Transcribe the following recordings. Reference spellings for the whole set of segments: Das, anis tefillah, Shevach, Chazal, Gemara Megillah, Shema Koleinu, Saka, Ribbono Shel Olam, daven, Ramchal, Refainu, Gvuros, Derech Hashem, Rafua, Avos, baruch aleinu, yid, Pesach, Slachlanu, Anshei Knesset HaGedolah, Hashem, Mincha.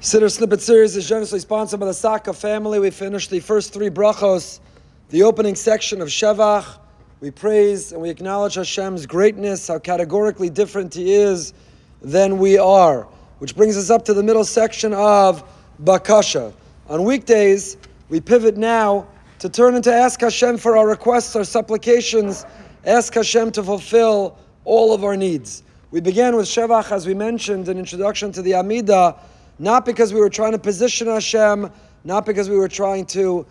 Siddur Snippet Series is generously sponsored by the Saka family. We finished the first three brachos, the opening section of Shevach. We praise and we acknowledge Hashem's greatness, how categorically different He is than we are. Which brings us up to the middle section of Bakasha. On weekdays, we pivot now to turn into ask Hashem for our requests, our supplications, ask Hashem to fulfill all of our needs. We began with Shevach, as we mentioned, an introduction to the Amidah, not because we were trying to position Hashem, not because we were trying to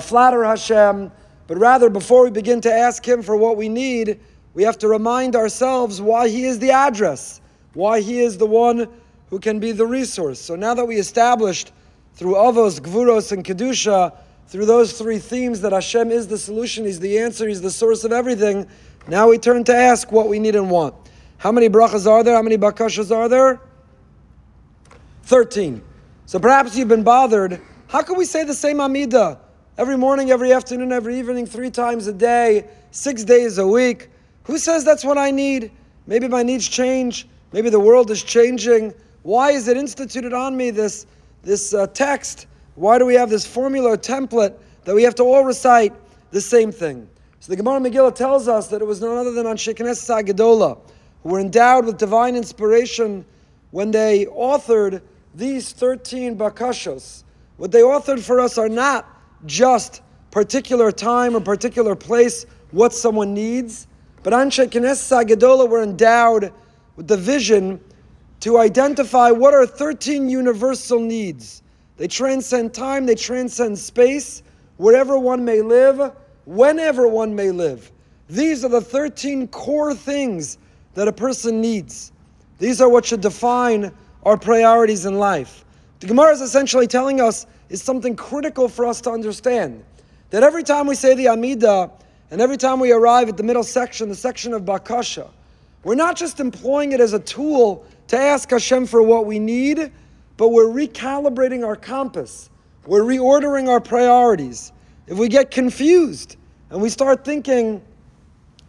flatter Hashem, but rather before we begin to ask Him for what we need, we have to remind ourselves why He is the address, why He is the one who can be the resource. So now that we established through Avos, Gvuros, and Kedusha, through those three themes that Hashem is the solution, He's the answer, He's the source of everything, now we turn to ask what we need and want. How many brachas are there? How many bakashas are there? 13. So perhaps you've been bothered. How can we say the same Amidah every morning, every afternoon, every evening, 3 times a day, 6 days a week? Who says that's what I need? Maybe my needs change. Maybe the world is changing. Why is it instituted on me, this text? Why do we have this formula or template that we have to all recite the same thing? So the Gemara Megillah tells us that it was none other than Anshei Knesset HaGedolah, who were endowed with divine inspiration when they authored these 13 bakashos. What they authored for us are not just particular time or particular place, what someone needs, but Anshei Knesset HaGedolah were endowed with the vision to identify what are 13 universal needs. They transcend time, they transcend space, wherever one may live, whenever one may live. These are the 13 core things that a person needs. These are what should define our priorities in life. The Gemara is essentially telling us is something critical for us to understand. That every time we say the Amidah, and every time we arrive at the middle section, the section of Bakasha, we're not just employing it as a tool to ask Hashem for what we need, but we're recalibrating our compass. We're reordering our priorities. If we get confused and we start thinking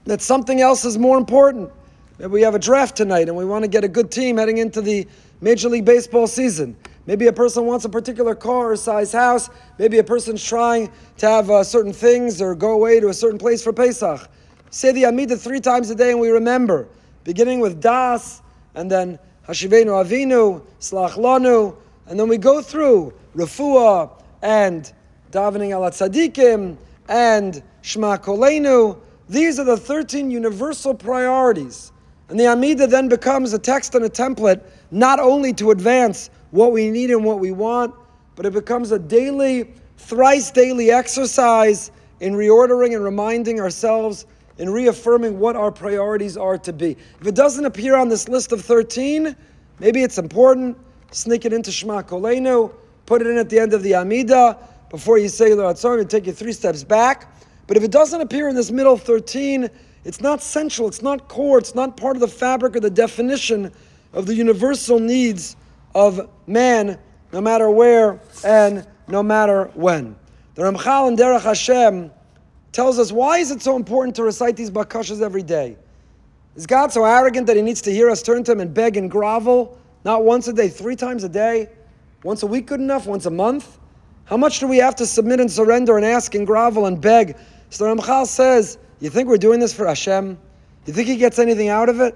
that something else is more important, maybe we have a draft tonight and we want to get a good team heading into the Major League Baseball season. Maybe a person wants a particular car or size house. Maybe a person's trying to have certain things or go away to a certain place for Pesach. Say the Amidah 3 times a day and we remember, beginning with Das, and then Hashiveinu Avinu, Slachlanu, and then we go through Rafua, and Davening ala Tzadikim, and Shema Koleinu. These are the 13 universal priorities. And the Amidah then becomes a text and a template, not only to advance what we need and what we want, but it becomes a daily, thrice daily exercise in reordering and reminding ourselves and reaffirming what our priorities are to be. If it doesn't appear on this list of 13, maybe it's important. Sneak it into Shema Koleinu, put it in at the end of the Amidah, before you say L'Ratzon, it'll take you 3 steps back. But if it doesn't appear in this middle 13, it's not central, it's not core, it's not part of the fabric or the definition of the universal needs of man, no matter where and no matter when. The Ramchal and Derech Hashem tells us, why is it so important to recite these bakashas every day? Is God so arrogant that He needs to hear us turn to Him and beg and grovel? Not once a day, 3 times a day? Once a week good enough? Once a month? How much do we have to submit and surrender and ask and grovel and beg? So the Ramchal says, you think we're doing this for Hashem? You think He gets anything out of it?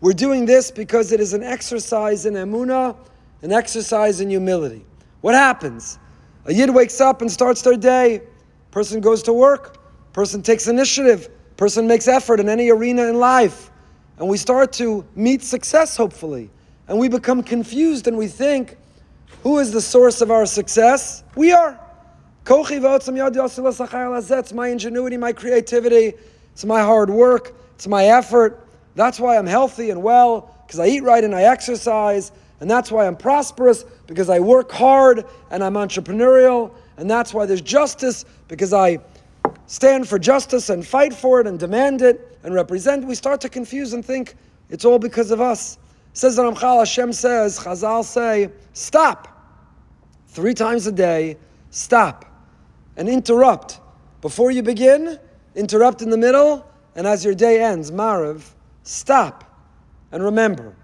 We're doing this because it is an exercise in emunah, an exercise in humility. What happens? A yid wakes up and starts their day. Person goes to work. Person takes initiative. Person makes effort in any arena in life. And we start to meet success, hopefully. And we become confused and we think, who is the source of our success? We are. It's my ingenuity, my creativity, it's my hard work, it's my effort. That's why I'm healthy and well, because I eat right and I exercise. And that's why I'm prosperous, because I work hard and I'm entrepreneurial. And that's why there's justice, because I stand for justice and fight for it and demand it and represent. We start to confuse and think it's all because of us. Says the Ramchal, Hashem says, Chazal say, stop. 3 times a day, stop. And interrupt. Before you begin, interrupt in the middle, and as your day ends, Maariv, stop and remember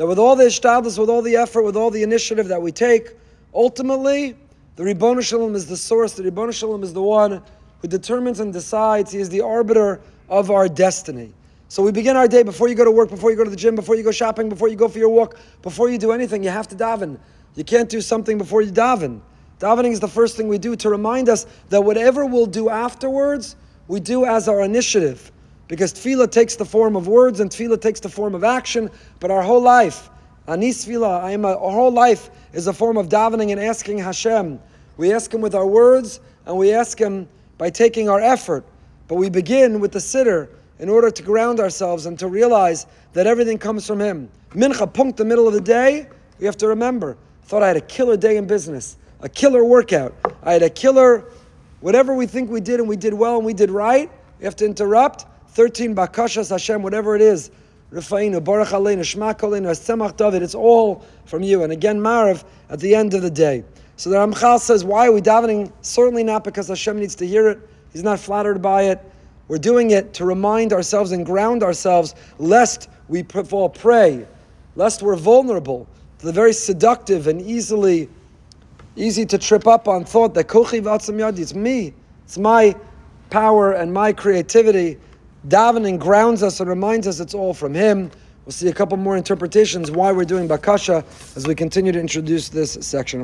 that with all the hishtadlus, with all the effort, with all the initiative that we take, ultimately, the Ribbono Shel Olam is the source, the Ribbono Shel Olam is the one who determines and decides. He is the arbiter of our destiny. So we begin our day before you go to work, before you go to the gym, before you go shopping, before you go for your walk, before you do anything, you have to daven. You can't do something before you daven. Davening is the first thing we do to remind us that whatever we'll do afterwards, we do as our initiative. Because tefillah takes the form of words and tefillah takes the form of action, but our whole life, anis tefillah, our whole life is a form of davening and asking Hashem. We ask Him with our words and we ask Him by taking our effort. But we begin with the Siddur in order to ground ourselves and to realize that everything comes from Him. Mincha, punkt, the middle of the day, we have to remember. I thought I had a killer day in business, a killer workout. I had a killer, whatever we think we did and we did well and we did right, we have to interrupt. 13 Bakashas Hashem, whatever it is, Refainu, baruch aleinu, shmak aleinu, daven, it's all from you. And again, Marav, at the end of the day. So the Ramchal says, why are we davening? Certainly not because Hashem needs to hear it. He's not flattered by it. We're doing it to remind ourselves and ground ourselves, lest we fall prey, lest we're vulnerable to the very seductive and easy to trip up on thought that kochi v'atzam yadi, it's me, it's my power and my creativity. Davening grounds us and reminds us it's all from Him. We'll see a couple more interpretations why we're doing Bakasha as we continue to introduce this section.